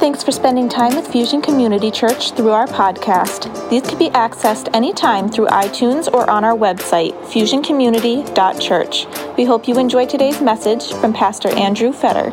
Thanks for spending time with Fusion Community Church through our podcast. These can be accessed anytime through iTunes or on our website, fusioncommunity.church. We hope you enjoy today's message from Pastor Andrew Fetter.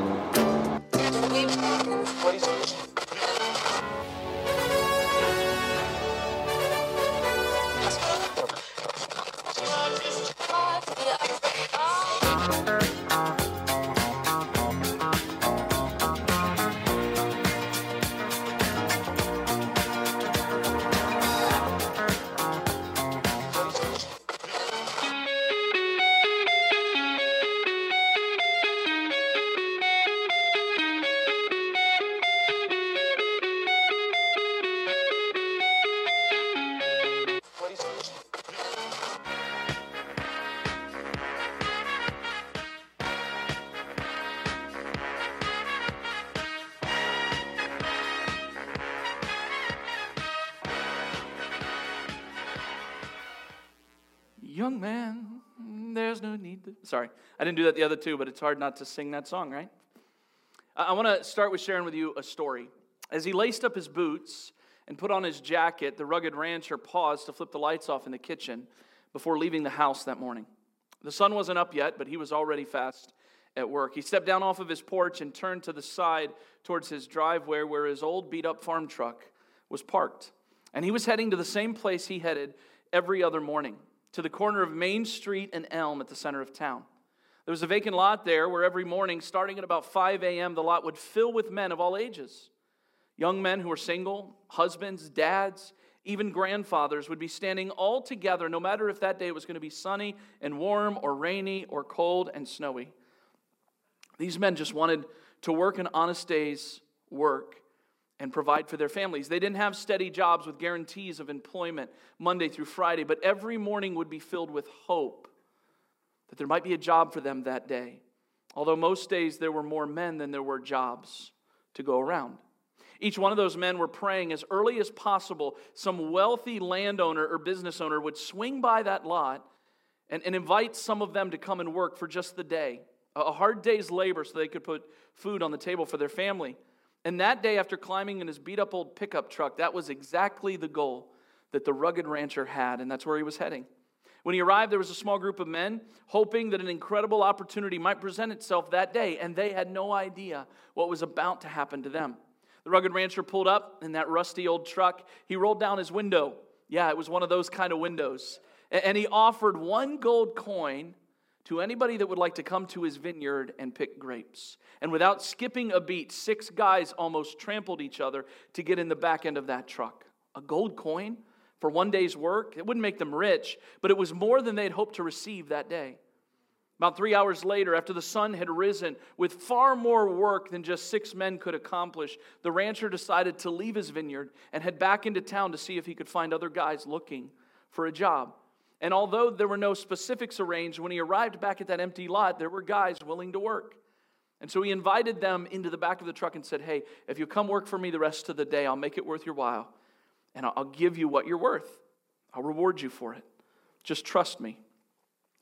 Young man, there's no need to... Sorry, I didn't do that the other two, but it's hard not to sing that song, right? I want to start with sharing with you a story. As he laced up his boots and put on his jacket, the rugged rancher paused to flip the lights off in the kitchen before leaving the house that morning. The sun wasn't up yet, but he was already fast at work. He stepped down off of his porch and turned to the side towards his driveway where his old beat-up farm truck was parked. And he was heading to the same place he headed every other morning, to the corner of Main Street and Elm at the center of town. There was a vacant lot there where every morning, starting at about 5 a.m., the lot would fill with men of all ages. Young men who were single, husbands, dads, even grandfathers would be standing all together, no matter if that day was going to be sunny and warm or rainy or cold and snowy. These men just wanted to work an honest day's work and provide for their families. They didn't have steady jobs with guarantees of employment Monday through Friday, but every morning would be filled with hope that there might be a job for them that day, although most days there were more men than there were jobs to go around. Each one of those men were praying as early as possible some wealthy landowner or business owner would swing by that lot and invite some of them to come and work for just the day, a hard day's labor so they could put food on the table for their family. And that day, after climbing in his beat-up old pickup truck, that was exactly the goal that the rugged rancher had, and that's where he was heading. When he arrived, there was a small group of men hoping that an incredible opportunity might present itself that day, and they had no idea what was about to happen to them. The rugged rancher pulled up in that rusty old truck. He rolled down his window. Yeah, it was one of those kind of windows. And he offered one gold coin to anybody that would like to come to his vineyard and pick grapes. And without skipping a beat, 6 guys almost trampled each other to get in the back end of that truck. A gold coin for one day's work? It wouldn't make them rich, but it was more than they'd hoped to receive that day. About 3 hours later, after the sun had risen, with far more work than just 6 men could accomplish, the rancher decided to leave his vineyard and head back into town to see if he could find other guys looking for a job. And although there were no specifics arranged, when he arrived back at that empty lot, there were guys willing to work. And so he invited them into the back of the truck and said, "Hey, if you come work for me the rest of the day, I'll make it worth your while, and I'll give you what you're worth. I'll reward you for it. Just trust me."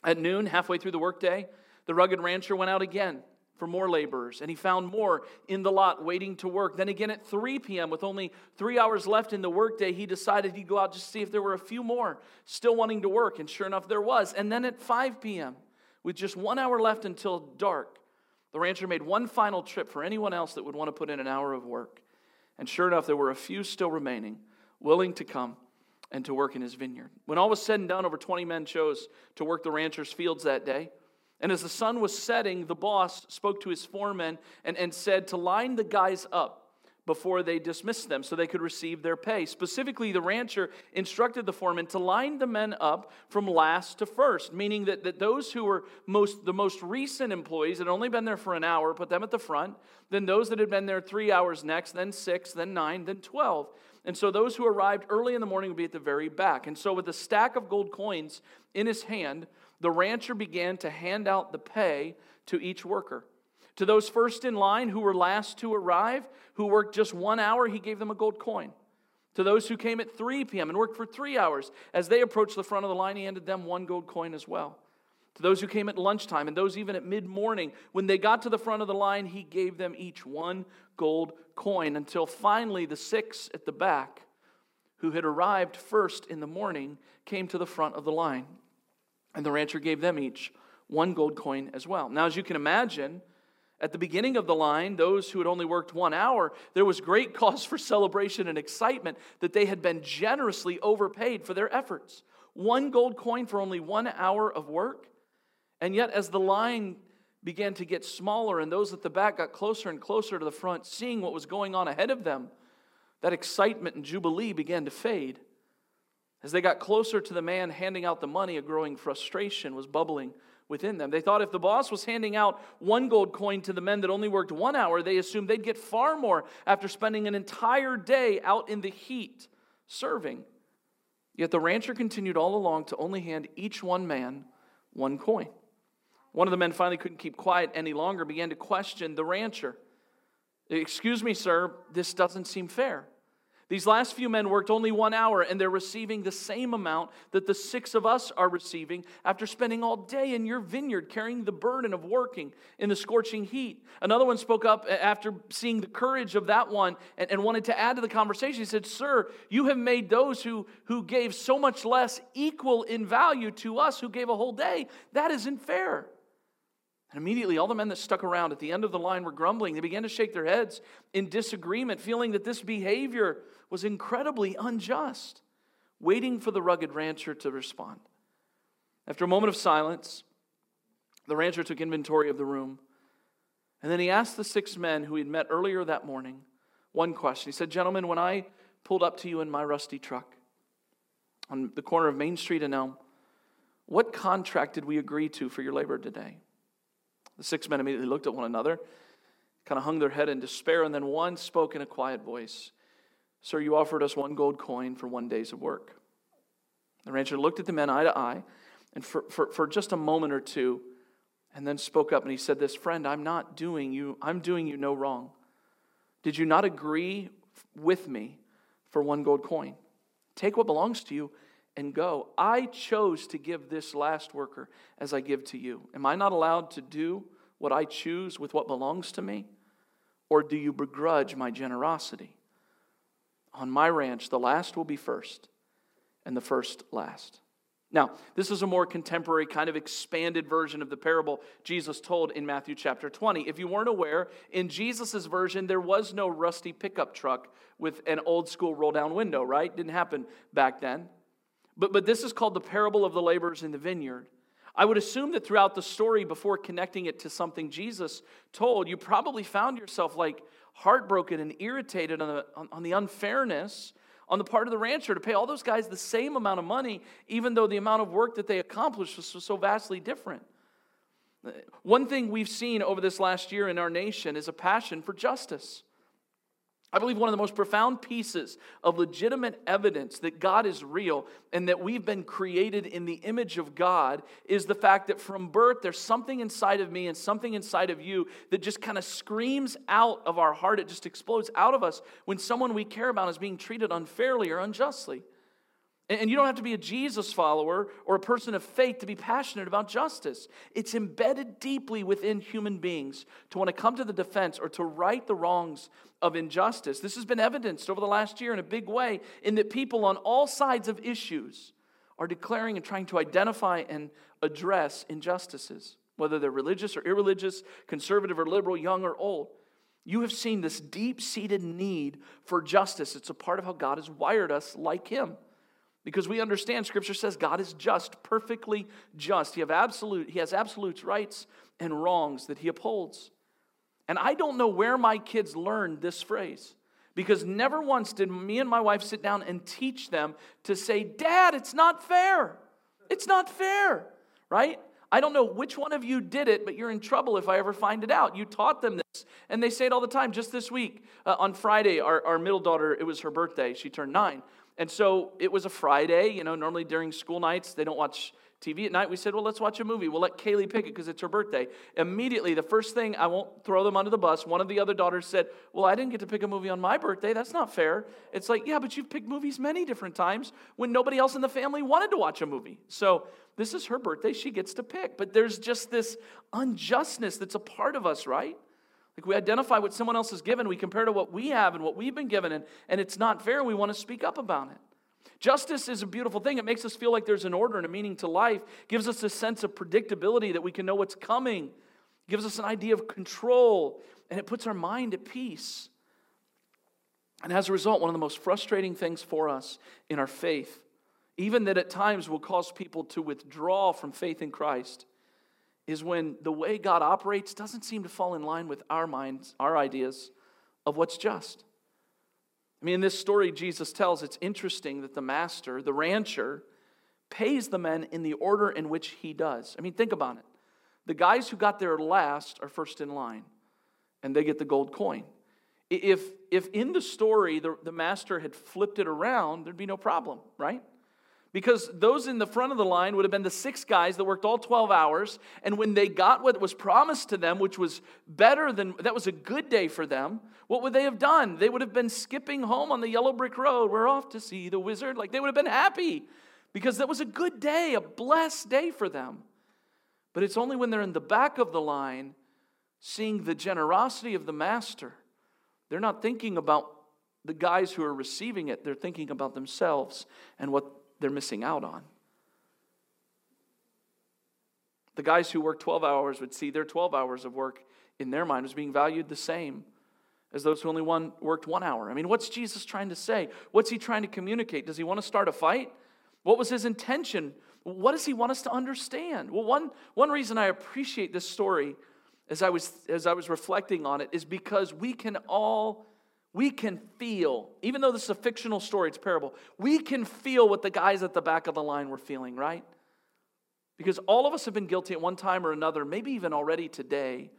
At noon, halfway through the workday, the rugged rancher went out again for more laborers, and he found more in the lot waiting to work. Then again at 3 p.m., with only 3 hours left in the workday, he decided he'd go out just to see if there were a few more still wanting to work, and sure enough, there was. And then at 5 p.m., with just 1 hour left until dark, the rancher made one final trip for anyone else that would want to put in an hour of work. And sure enough, there were a few still remaining, willing to come and to work in his vineyard. When all was said and done, over 20 men chose to work the rancher's fields that day. And as the sun was setting, the boss spoke to his foreman and said to line the guys up before they dismissed them so they could receive their pay. Specifically, the rancher instructed the foreman to line the men up from last to first, meaning that those who were the most recent employees that had only been there for an hour, put them at the front, then those that had been there 3 hours next, then 6, then 9, then 12. And so those who arrived early in the morning would be at the very back. And so with a stack of gold coins in his hand, the rancher began to hand out the pay to each worker. To those first in line who were last to arrive, who worked just 1 hour, he gave them a gold coin. To those who came at 3 p.m. and worked for 3 hours, as they approached the front of the line, he handed them one gold coin as well. to those who came at lunchtime, and those even at mid-morning. When they got to the front of the line, he gave them each one gold coin, until finally the six at the back, who had arrived first in the morning, came to the front of the line. And the rancher gave them each one gold coin as well. Now, as you can imagine, at the beginning of the line, those who had only worked 1 hour, there was great cause for celebration and excitement that they had been generously overpaid for their efforts. One gold coin for only 1 hour of work. And yet, as the line began to get smaller and those at the back got closer and closer to the front, seeing what was going on ahead of them, that excitement and jubilee began to fade. As they got closer to the man handing out the money, a growing frustration was bubbling within them. They thought if the boss was handing out one gold coin to the men that only worked 1 hour, they assumed they'd get far more after spending an entire day out in the heat serving. Yet the rancher continued all along to only hand each one man one coin. One of the men finally couldn't keep quiet any longer, began to question the rancher. "Excuse me, sir, this doesn't seem fair. These last few men worked only 1 hour, and they're receiving the same amount that the six of us are receiving after spending all day in your vineyard carrying the burden of working in the scorching heat." Another one spoke up after seeing the courage of that one and wanted to add to the conversation. He said, "Sir, you have made those who gave so much less equal in value to us who gave a whole day. That isn't fair." And immediately, all the men that stuck around at the end of the line were grumbling. They began to shake their heads in disagreement, feeling that this behavior was incredibly unjust, waiting for the rugged rancher to respond. After a moment of silence, the rancher took inventory of the room, and then he asked the six men who he'd met earlier that morning one question. He said, "Gentlemen, when I pulled up to you in my rusty truck on the corner of Main Street and Elm, what contract did we agree to for your labor today?" The six men immediately looked at one another, kind of hung their head in despair, and then one spoke in a quiet voice, "Sir, you offered us one gold coin for 1 day's of work." The rancher looked at the men eye to eye, and for just a moment or two, and then spoke up and he said this, "Friend, I'm doing you no wrong. Did you not agree with me for one gold coin? Take what belongs to you and go. I chose to give this last worker as I give to you. Am I not allowed to do what I choose with what belongs to me? Or do you begrudge my generosity? On my ranch, the last will be first, and the first last." Now, this is a more contemporary, kind of expanded version of the parable Jesus told in Matthew chapter 20. If you weren't aware, in Jesus' version, there was no rusty pickup truck with an old school roll-down window, right? Didn't happen back then. But this is called the parable of the laborers in the vineyard. I would assume that throughout the story, before connecting it to something Jesus told, you probably found yourself heartbroken and irritated on the unfairness on the part of the rancher to pay all those guys the same amount of money, even though the amount of work that they accomplished was so vastly different. One thing we've seen over this last year in our nation is a passion for justice. I believe one of the most profound pieces of legitimate evidence that God is real and that we've been created in the image of God is the fact that from birth there's something inside of me and something inside of you that just kind of screams out of our heart. It just explodes out of us when someone we care about is being treated unfairly or unjustly. And you don't have to be a Jesus follower or a person of faith to be passionate about justice. It's embedded deeply within human beings to want to come to the defense or to right the wrongs of injustice. This has been evidenced over the last year in a big way in that people on all sides of issues are declaring and trying to identify and address injustices, whether they're religious or irreligious, conservative or liberal, young or old. You have seen this deep-seated need for justice. It's a part of how God has wired us like Him. Because we understand Scripture says God is just, perfectly just. He has absolute rights and wrongs that He upholds. And I don't know where my kids learned this phrase, because never once did me and my wife sit down and teach them to say, "Dad, it's not fair. It's not fair," right? I don't know which one of you did it, but you're in trouble if I ever find it out. You taught them this, and they say it all the time. Just this week, on Friday, our middle daughter, it was her birthday. She turned 9. And so it was a Friday, normally during school nights, they don't watch TV at night. We said, well, let's watch a movie. We'll let Kaylee pick it because it's her birthday. Immediately, the first thing, I won't throw them under the bus, one of the other daughters said, well, I didn't get to pick a movie on my birthday. That's not fair. It's yeah, but you've picked movies many different times when nobody else in the family wanted to watch a movie. So This is her birthday. She gets to pick. But there's just this unjustness that's a part of us, right? Like we identify what someone else is given. We compare to what we have and what we've been given. And it's not fair. We want to speak up about it. Justice is a beautiful thing. It makes us feel like there's an order and a meaning to life. It gives us a sense of predictability that we can know what's coming. It gives us an idea of control. And it puts our mind at peace. And as a result, one of the most frustrating things for us in our faith, even that at times will cause people to withdraw from faith in Christ, is when the way God operates doesn't seem to fall in line with our minds, our ideas of what's just. I mean, in this story Jesus tells, it's interesting that the master, the rancher, pays the men in the order in which he does. I mean, think about it. The guys who got there last are first in line, and they get the gold coin. If in the story the master had flipped it around, there'd be no problem, right? Because those in the front of the line would have been the 6 guys that worked all 12 hours. And when they got what was promised to them, which was better than, that was a good day for them, what would they have done? They would have been skipping home on the yellow brick road. We're off to see the wizard. Like they would have been happy because that was a good day, a blessed day for them. But it's only when they're in the back of the line, seeing the generosity of the master, they're not thinking about the guys who are receiving it. They're thinking about themselves and what they're missing out on. The guys who work 12 hours would see their 12 hours of work in their mind as being valued the same as those who only worked 1 hour. I mean, what's Jesus trying to say? What's he trying to communicate? Does he want to start a fight? What was his intention? What does he want us to understand? Well, one reason I appreciate this story as I was reflecting on it is because we can feel, even though this is a fictional story, it's a parable, we can feel what the guys at the back of the line were feeling, right? Because all of us have been guilty at one time or another, maybe even already today,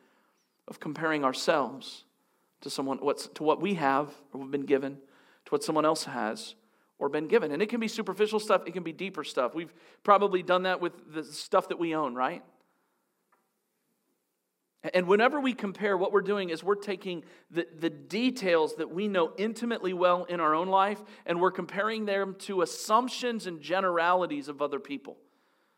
of comparing ourselves to someone, to what we have or we've been given, to what someone else has or been given. And it can be superficial stuff, it can be deeper stuff. We've probably done that with the stuff that we own, right? And whenever we compare, what we're doing is we're taking the details that we know intimately well in our own life, and we're comparing them to assumptions and generalities of other people.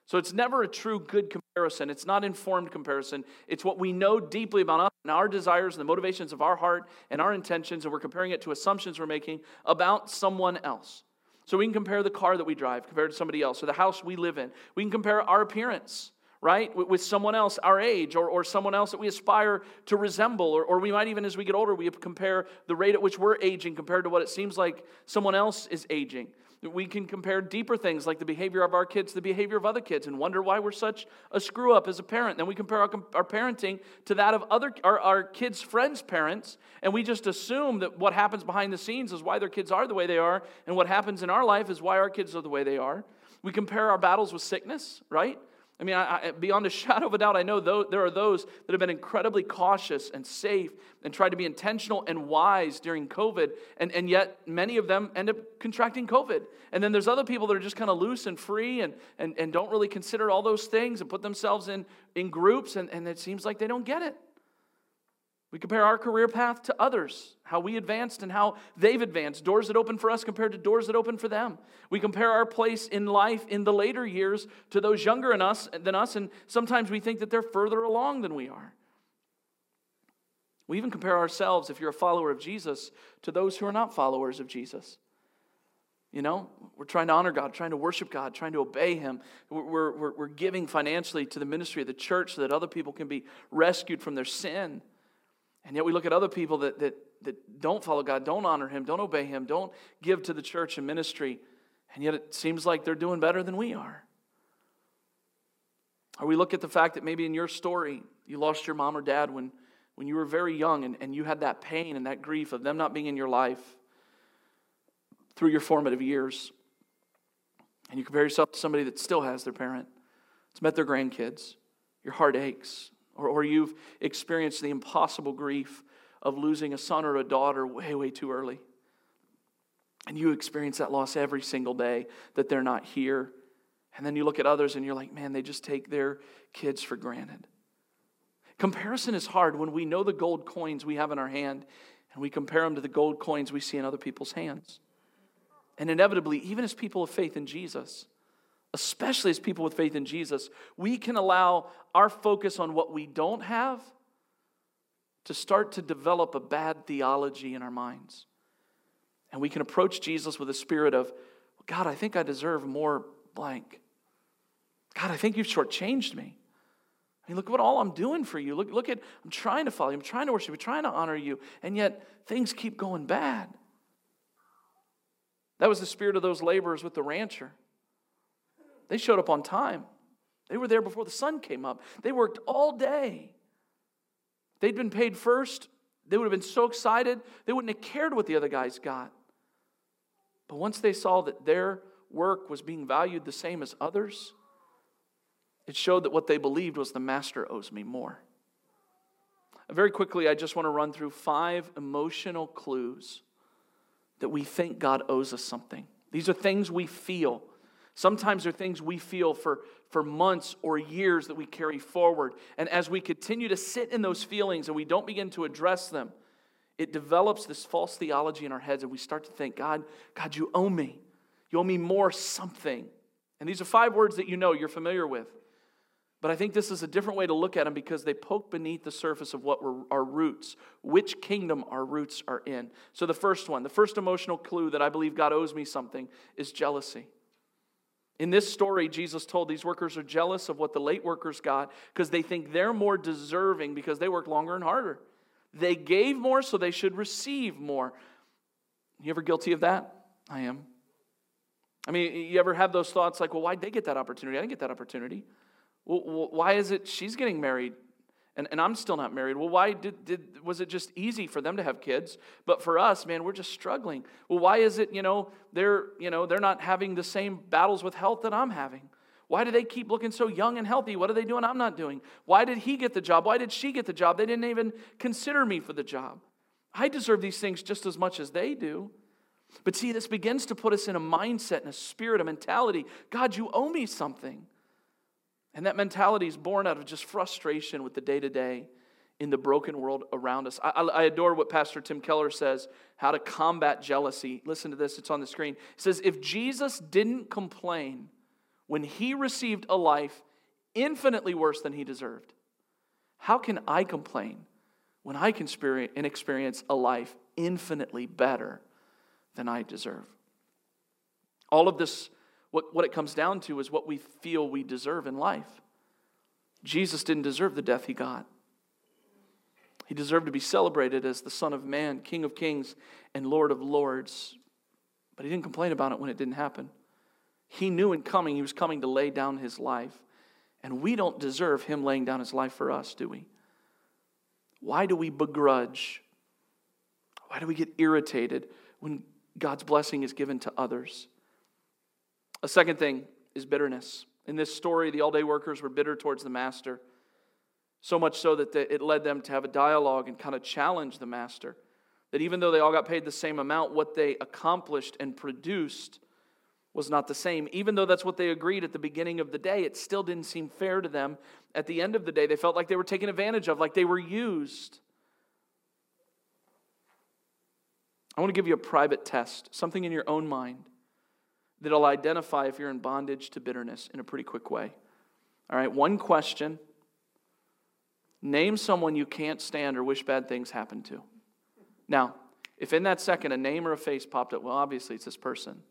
So it's never a true good comparison. It's not informed comparison. It's what we know deeply about us and our desires and the motivations of our heart and our intentions, and we're comparing it to assumptions we're making about someone else. So we can compare the car that we drive compared to somebody else, or the house we live in. We can compare our appearance, right, with someone else our age or someone else that we aspire to resemble, or we might even, as we get older, we compare the rate at which we're aging compared to what it seems like someone else is aging. We can compare deeper things like the behavior of our kids to the behavior of other kids and wonder why we're such a screw-up as a parent. Then we compare our parenting to that of our kids' friends' parents, and we just assume that what happens behind the scenes is why their kids are the way they are, and what happens in our life is why our kids are the way they are. We compare our battles with sickness, right? I mean, beyond a shadow of a doubt, I know there are those that have been incredibly cautious and safe and tried to be intentional and wise during COVID, and yet many of them end up contracting COVID. And then there's other people that are just kind of loose and free and don't really consider all those things and put themselves in groups, and it seems like they don't get it. We compare our career path to others, how we advanced and how they've advanced, doors that open for us compared to doors that open for them. We compare our place in life in the later years to those younger than us, and sometimes we think that they're further along than we are. We even compare ourselves, if you're a follower of Jesus, to those who are not followers of Jesus. You know, we're trying to honor God, trying to worship God, trying to obey Him. We're giving financially to the ministry of the church so that other people can be rescued from their sin. And yet we look at other people that don't follow God, don't honor Him, don't obey Him, don't give to the church and ministry, and yet it seems like they're doing better than we are. Or we look at the fact that maybe in your story, you lost your mom or dad when you were very young, and you had that pain and that grief of them not being in your life through your formative years. And you compare yourself to somebody that still has their parent, that's met their grandkids, your heart aches. Or you've experienced the impossible grief of losing a son or a daughter way, way too early. And you experience that loss every single day that they're not here. And then you look at others and you're like, man, they just take their kids for granted. Comparison is hard when we know the gold coins we have in our hand and we compare them to the gold coins we see in other people's hands. And inevitably, even as people of faith in Jesus, especially as people with faith in Jesus, we can allow our focus on what we don't have to start to develop a bad theology in our minds. And we can approach Jesus with a spirit of, God, I think I deserve more blank. God, I think you've shortchanged me. I mean, look at all I'm doing for you. Look at, I'm trying to follow you. I'm trying to worship you. I'm trying to honor you. And yet, things keep going bad. That was the spirit of those laborers with the rancher. They showed up on time. They were there before the sun came up. They worked all day. They'd been paid first. They would have been so excited. They wouldn't have cared what the other guys got. But once they saw that their work was being valued the same as others, it showed that what they believed was the master owes me more. Very quickly, I just want to run through 5 emotional clues that we think God owes us something. These are things we feel. Sometimes they're things we feel for months or years that we carry forward. And as we continue to sit in those feelings and we don't begin to address them, it develops this false theology in our heads, and we start to think, God, you owe me. You owe me more something. And these are 5 words that you know, you're familiar with. But I think this is a different way to look at them because they poke beneath the surface of what our roots, which kingdom our roots are in. So the first one, the first emotional clue that I believe God owes me something is jealousy. In this story, Jesus told these workers are jealous of what the late workers got because they think they're more deserving because they work longer and harder. They gave more, so they should receive more. You ever guilty of that? I am. I mean, you ever have those thoughts like, well, why'd they get that opportunity? I didn't get that opportunity. Well, why is it she's getting married and I'm still not married? Well, why was it just easy for them to have kids? But for us, man, we're just struggling. Well, why is it, they're not having the same battles with health that I'm having? Why do they keep looking so young and healthy? What are they doing I'm not doing? Why did he get the job? Why did she get the job? They didn't even consider me for the job. I deserve these things just as much as they do. But see, this begins to put us in a mindset and a spirit, a mentality. God, you owe me something. And that mentality is born out of just frustration with the day-to-day in the broken world around us. I adore what Pastor Tim Keller says, how to combat jealousy. Listen to this. It's on the screen. It says, if Jesus didn't complain when he received a life infinitely worse than he deserved, how can I complain when I can experience a life infinitely better than I deserve? All of this, what it comes down to is what we feel we deserve in life. Jesus didn't deserve the death he got. He deserved to be celebrated as the Son of Man, King of Kings, and Lord of Lords. But he didn't complain about it when it didn't happen. He knew in coming, he was coming to lay down his life. And we don't deserve him laying down his life for us, do we? Why do we begrudge? Why do we get irritated when God's blessing is given to others? A second thing is bitterness. In this story, the all-day workers were bitter towards the master, so much so that it led them to have a dialogue and kind of challenge the master, that even though they all got paid the same amount, what they accomplished and produced was not the same. Even though that's what they agreed at the beginning of the day, it still didn't seem fair to them. At the end of the day, they felt like they were taken advantage of, like they were used. I want to give you a private test, something in your own mind that'll identify if you're in bondage to bitterness in a pretty quick way. All right, 1 question. Name someone you can't stand or wish bad things happened to. Now, if in that second a name or a face popped up, well, obviously it's this person.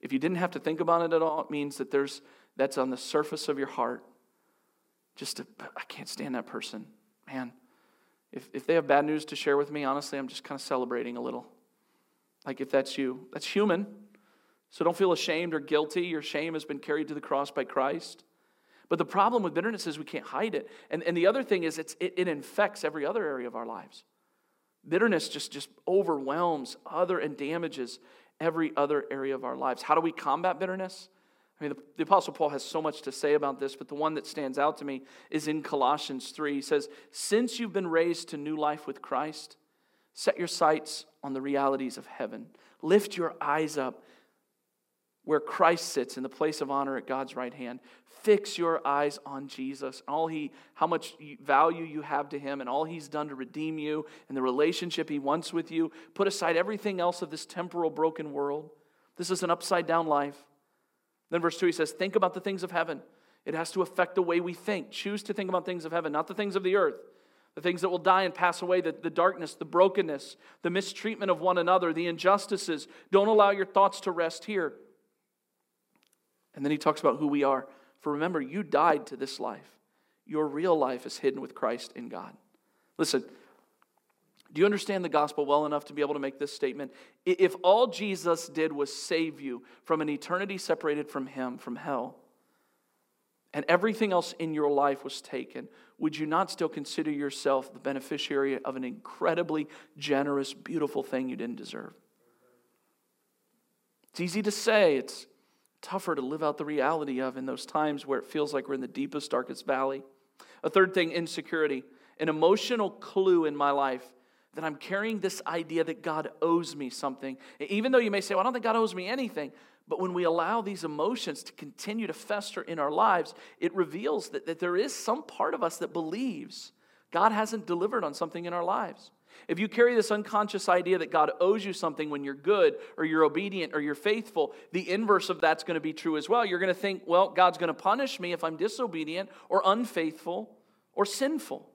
If you didn't have to think about it at all, it means that that's on the surface of your heart. I can't stand that person. Man, if they have bad news to share with me, honestly, I'm just kind of celebrating a little. Like if that's you, that's human. So don't feel ashamed or guilty. Your shame has been carried to the cross by Christ. But the problem with bitterness is we can't hide it. And the other thing is it infects every other area of our lives. Bitterness just overwhelms other and damages every other area of our lives. How do we combat bitterness? I mean, the Apostle Paul has so much to say about this, but the one that stands out to me is in Colossians 3. He says, since you've been raised to new life with Christ, set your sights on the realities of heaven. Lift your eyes up where Christ sits in the place of honor at God's right hand. Fix your eyes on Jesus, how much value you have to him and all he's done to redeem you and the relationship he wants with you. Put aside everything else of this temporal broken world. This is an upside down life. Then verse 2, he says, think about the things of heaven. It has to affect the way we think. Choose to think about things of heaven, not the things of the earth. The things that will die and pass away, the darkness, the brokenness, the mistreatment of one another, the injustices. Don't allow your thoughts to rest here. And then he talks about who we are. For remember, you died to this life. Your real life is hidden with Christ in God. Listen, do you understand the gospel well enough to be able to make this statement? If all Jesus did was save you from an eternity separated from him, from hell, and everything else in your life was taken, would you not still consider yourself the beneficiary of an incredibly generous, beautiful thing you didn't deserve? It's easy to say. It's tougher to live out the reality of in those times where it feels like we're in the deepest, darkest valley. A third thing, insecurity. An emotional clue in my life that I'm carrying this idea that God owes me something. Even though you may say, well, I don't think God owes me anything. But when we allow these emotions to continue to fester in our lives, it reveals that there is some part of us that believes God hasn't delivered on something in our lives. If you carry this unconscious idea that God owes you something when you're good or you're obedient or you're faithful, the inverse of that's going to be true as well. You're going to think, well, God's going to punish me if I'm disobedient or unfaithful or sinful.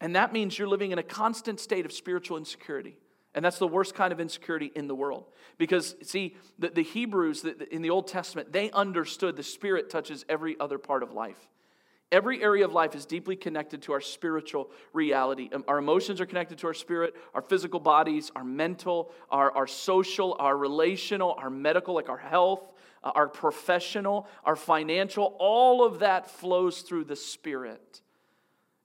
And that means you're living in a constant state of spiritual insecurity. And that's the worst kind of insecurity in the world. Because, see, the Hebrews in the Old Testament, they understood the Spirit touches every other part of life. Every area of life is deeply connected to our spiritual reality. Our emotions are connected to our spirit, our physical bodies, our mental, our social, our relational, our medical, like our health, our professional, our financial. All of that flows through the Spirit.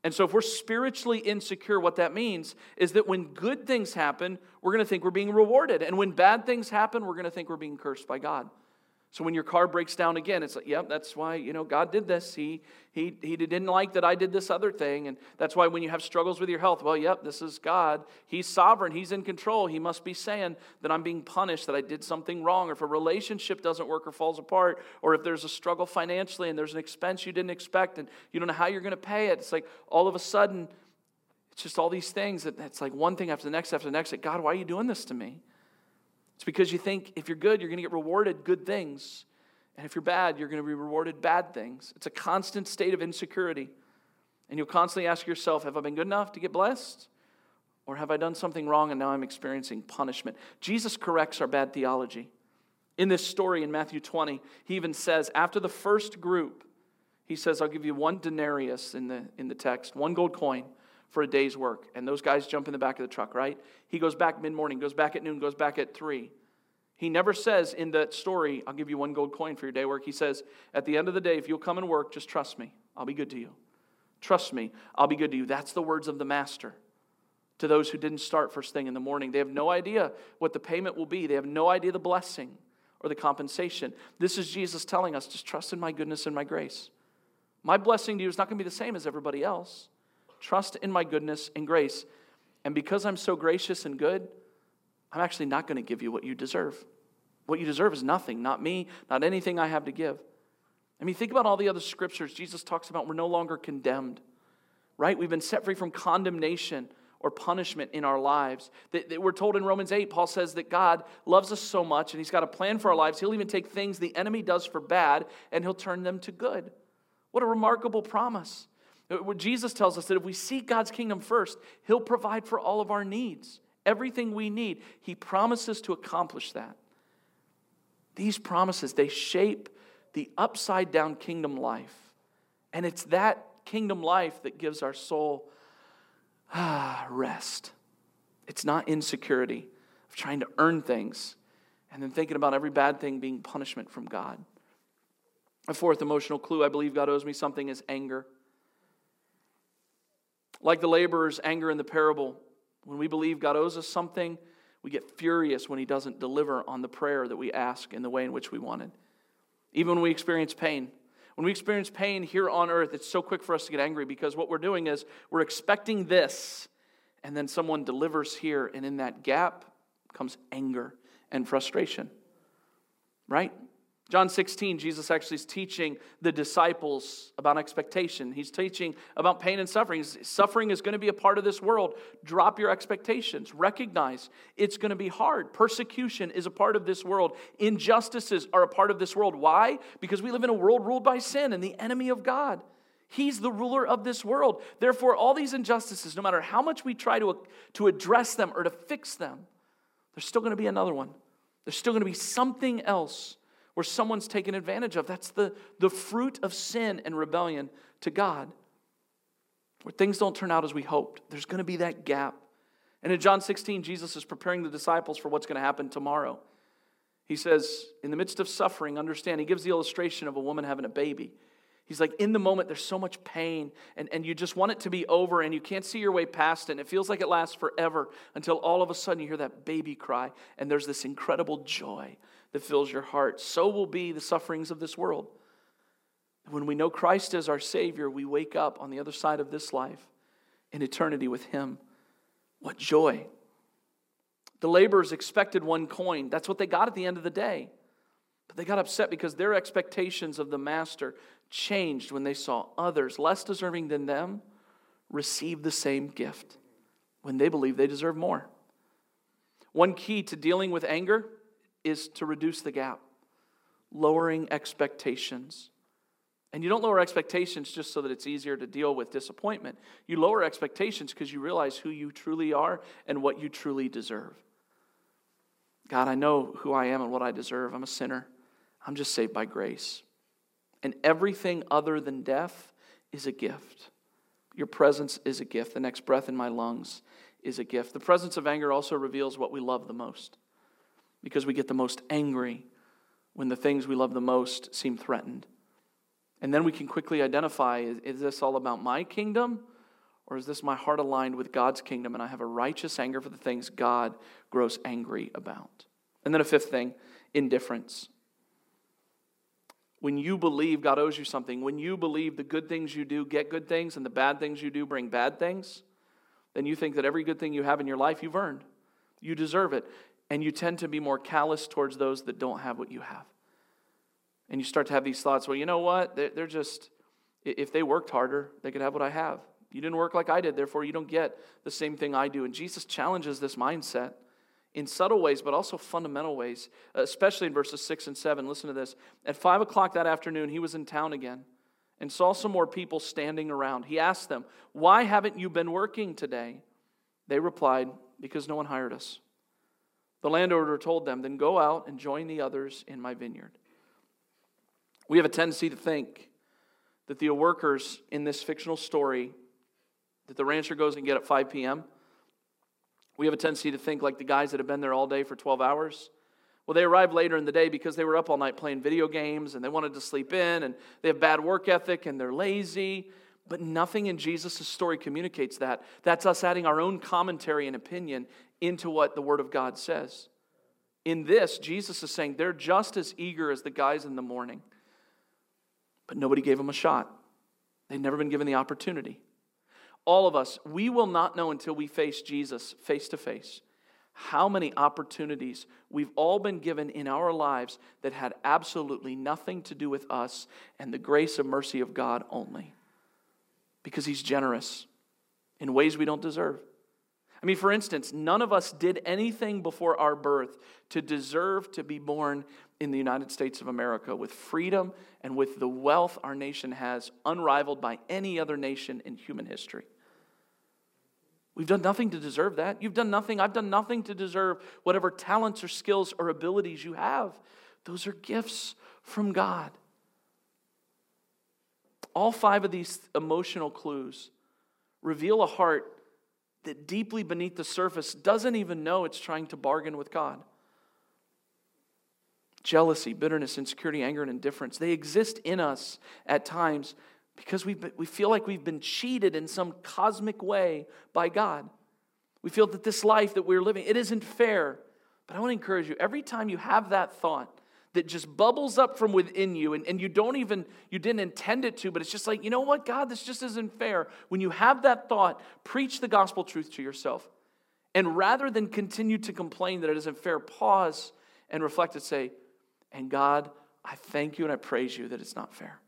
And so if we're spiritually insecure, what that means is that when good things happen, we're going to think we're being rewarded. And when bad things happen, we're going to think we're being cursed by God. So when your car breaks down again, it's like, yep, that's why, God did this. He didn't like that I did this other thing. And that's why when you have struggles with your health, well, yep, this is God. He's sovereign. He's in control. He must be saying that I'm being punished, that I did something wrong. Or if a relationship doesn't work or falls apart, or if there's a struggle financially and there's an expense you didn't expect and you don't know how you're going to pay it, it's like all of a sudden, it's just all these things. It's like one thing after the next, like, God, why are you doing this to me? It's because you think if you're good, you're going to get rewarded good things. And if you're bad, you're going to be rewarded bad things. It's a constant state of insecurity. And you'll constantly ask yourself, have I been good enough to get blessed? Or have I done something wrong and now I'm experiencing punishment? Jesus corrects our bad theology. In this story in Matthew 20, he even says, after the first group, he says, I'll give you 1 denarius in the text, 1 gold coin. For a day's work. And those guys jump in the back of the truck, right? He goes back mid-morning, goes back at noon, goes back at 3. He never says in that story, I'll give you 1 gold coin for your day work. He says, at the end of the day, if you'll come and work, just trust me. I'll be good to you. Trust me, I'll be good to you. That's the words of the master to those who didn't start first thing in the morning. They have no idea what the payment will be. They have no idea the blessing or the compensation. This is Jesus telling us, just trust in my goodness and my grace. My blessing to you is not going to be the same as everybody else. Trust in my goodness and grace. And because I'm so gracious and good, I'm actually not going to give you what you deserve. What you deserve is nothing, not me, not anything I have to give. I mean, think about all the other scriptures Jesus talks about. We're no longer condemned, right? We've been set free from condemnation or punishment in our lives. That we're told in Romans 8, Paul says that God loves us so much and he's got a plan for our lives. He'll even take things the enemy does for bad and he'll turn them to good. What a remarkable promise. Jesus tells us that if we seek God's kingdom first, he'll provide for all of our needs, everything we need. He promises to accomplish that. These promises, they shape the upside-down kingdom life. And it's that kingdom life that gives our soul rest. It's not insecurity of trying to earn things and then thinking about every bad thing being punishment from God. A fourth emotional clue, I believe God owes me something, is anger. Like the laborer's anger in the parable, when we believe God owes us something, we get furious when he doesn't deliver on the prayer that we ask in the way in which we wanted. Even when we experience pain. When we experience pain here on earth, it's so quick for us to get angry because what we're doing is we're expecting this, and then someone delivers here, and in that gap comes anger and frustration, right? John 16, Jesus actually is teaching the disciples about expectation. He's teaching about pain and suffering. Suffering is going to be a part of this world. Drop your expectations. Recognize it's going to be hard. Persecution is a part of this world. Injustices are a part of this world. Why? Because we live in a world ruled by sin and the enemy of God. He's the ruler of this world. Therefore, all these injustices, no matter how much we try to address them or to fix them, there's still going to be another one. There's still going to be something else where someone's taken advantage of. That's the fruit of sin and rebellion to God. Where things don't turn out as we hoped. There's going to be that gap. And in John 16, Jesus is preparing the disciples for what's going to happen tomorrow. He says, in the midst of suffering, understand, he gives the illustration of a woman having a baby. He's like, in the moment, there's so much pain, and you just want it to be over, and you can't see your way past it, and it feels like it lasts forever until all of a sudden you hear that baby cry, and there's this incredible joy that fills your heart. So will be the sufferings of this world. When we know Christ as our Savior, we wake up on the other side of this life in eternity with Him. What joy. The laborers expected one coin. That's what they got at the end of the day. But they got upset because their expectations of the master changed when they saw others less deserving than them receive the same gift when they believe they deserve more. One key to dealing with anger is to reduce the gap, lowering expectations. And you don't lower expectations just so that it's easier to deal with disappointment. You lower expectations because you realize who you truly are and what you truly deserve. God, I know who I am and what I deserve. I'm a sinner. I'm just saved by grace. And everything other than death is a gift. Your presence is a gift. The next breath in my lungs is a gift. The presence of anger also reveals what we love the most. Because we get the most angry when the things we love the most seem threatened. And then we can quickly identify, is this all about my kingdom? Or is this my heart aligned with God's kingdom and I have a righteous anger for the things God grows angry about? And then a fifth thing, indifference. When you believe God owes you something, when you believe the good things you do get good things and the bad things you do bring bad things, then you think that every good thing you have in your life you've earned. You deserve it. And you tend to be more callous towards those that don't have what you have. And you start to have these thoughts, well, you know what? They're just, if they worked harder, they could have what I have. You didn't work like I did, therefore you don't get the same thing I do. And Jesus challenges this mindset in subtle ways, but also fundamental ways, especially in verses 6 and 7. Listen to this. At 5 o'clock that afternoon, he was in town again and saw some more people standing around. He asked them, why haven't you been working today? They replied, because no one hired us. The landowner told them, then go out and join the others in my vineyard. We have a tendency to think that the workers in this fictional story that the rancher goes and get at 5 p.m., we have a tendency to think like the guys that have been there all day for 12 hours. Well, they arrived later in the day because they were up all night playing video games and they wanted to sleep in and they have bad work ethic and they're lazy. But nothing in Jesus' story communicates that. That's us adding our own commentary and opinion into what the Word of God says. In this, Jesus is saying they're just as eager as the guys in the morning. But nobody gave them a shot. They'd never been given the opportunity. All of us, we will not know until we face Jesus face to face how many opportunities we've all been given in our lives that had absolutely nothing to do with us and the grace and mercy of God only. Because He's generous in ways we don't deserve. I mean, for instance, none of us did anything before our birth to deserve to be born in the United States of America with freedom and with the wealth our nation has, unrivaled by any other nation in human history. We've done nothing to deserve that. You've done nothing. I've done nothing to deserve whatever talents or skills or abilities you have. Those are gifts from God. All five of these emotional clues reveal a heart that deeply beneath the surface doesn't even know it's trying to bargain with God. Jealousy, bitterness, insecurity, anger, and indifference, they exist in us at times because we feel like we've been cheated in some cosmic way by God. We feel that this life that we're living, it isn't fair. But I want to encourage you, every time you have that thought that just bubbles up from within you, and you don't even, you didn't intend it to, but it's just like, you know what, God, this just isn't fair. When you have that thought, preach the gospel truth to yourself. And rather than continue to complain that it isn't fair, pause and reflect and say, and God, I thank you and I praise you that it's not fair.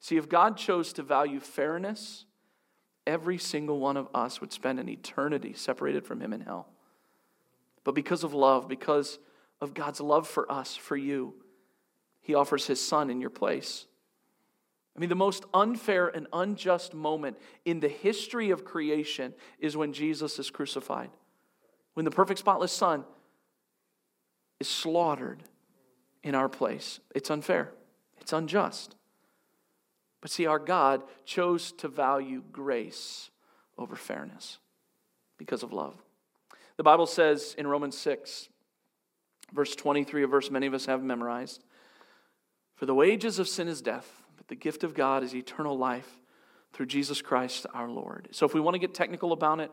See, if God chose to value fairness, every single one of us would spend an eternity separated from him in hell. But because of love, because of God's love for us, for you, he offers his son in your place. I mean, the most unfair and unjust moment in the history of creation is when Jesus is crucified, when the perfect spotless son is slaughtered in our place. It's unfair. It's unjust. But see, our God chose to value grace over fairness because of love. The Bible says in Romans 6, verse 23, a verse many of us have memorized, "For the wages of sin is death, but the gift of God is eternal life through Jesus Christ our Lord." So if we want to get technical about it,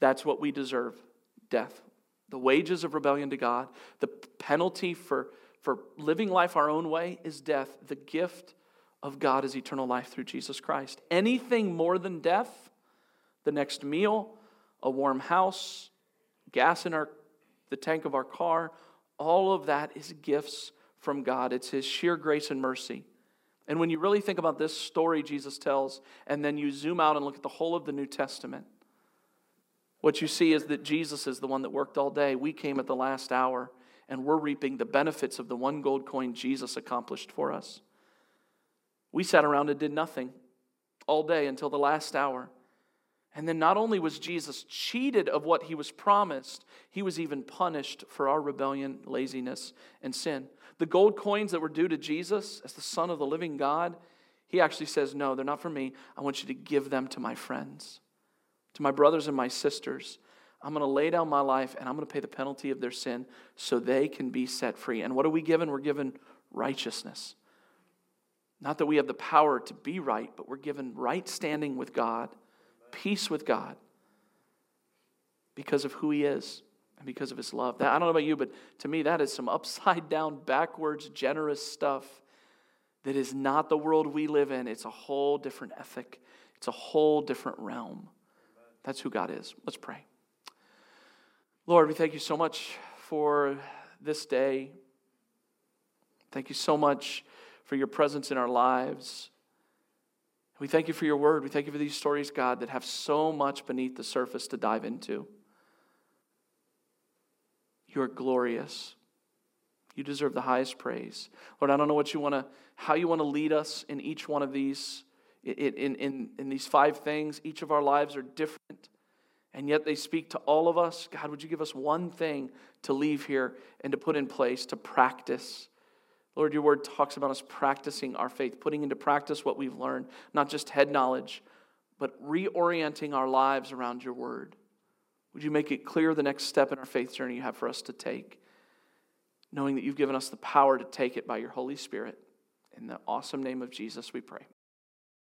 that's what we deserve, death. The wages of rebellion to God, the penalty for living life our own way is death. The gift of God is eternal life through Jesus Christ. Anything more than death, the next meal, a warm house, gas in the tank of our car, all of that is gifts from God. It's his sheer grace and mercy. And when you really think about this story Jesus tells, and then you zoom out and look at the whole of the New Testament, what you see is that Jesus is the one that worked all day. We came at the last hour, and we're reaping the benefits of the one gold coin Jesus accomplished for us. We sat around and did nothing all day until the last hour. And then not only was Jesus cheated of what he was promised, he was even punished for our rebellion, laziness, and sin. The gold coins that were due to Jesus as the Son of the living God, he actually says, "No, they're not for me. I want you to give them to my friends, to my brothers and my sisters. I'm going to lay down my life and I'm going to pay the penalty of their sin so they can be set free." And what are we given? We're given righteousness. Not that we have the power to be right, but we're given right standing with God, peace with God, because of who he is and because of his love. That, I don't know about you, but to me that is some upside down, backwards, generous stuff that is not the world we live in. It's a whole different ethic. It's a whole different realm. That's who God is. Let's pray. Lord, we thank you so much for this day. Thank you so much for your presence in our lives. We thank you for your word. We thank you for these stories, God, that have so much beneath the surface to dive into. You are glorious. You deserve the highest praise. Lord, I don't know how you want to lead us in each one of these, in these five things. Each of our lives are different, and yet they speak to all of us. God, would you give us one thing to leave here and to put in place, to practice? Lord, your word talks about us practicing our faith, putting into practice what we've learned, not just head knowledge, but reorienting our lives around your word. Would you make it clear the next step in our faith journey you have for us to take, knowing that you've given us the power to take it by your Holy Spirit? In the awesome name of Jesus, we pray.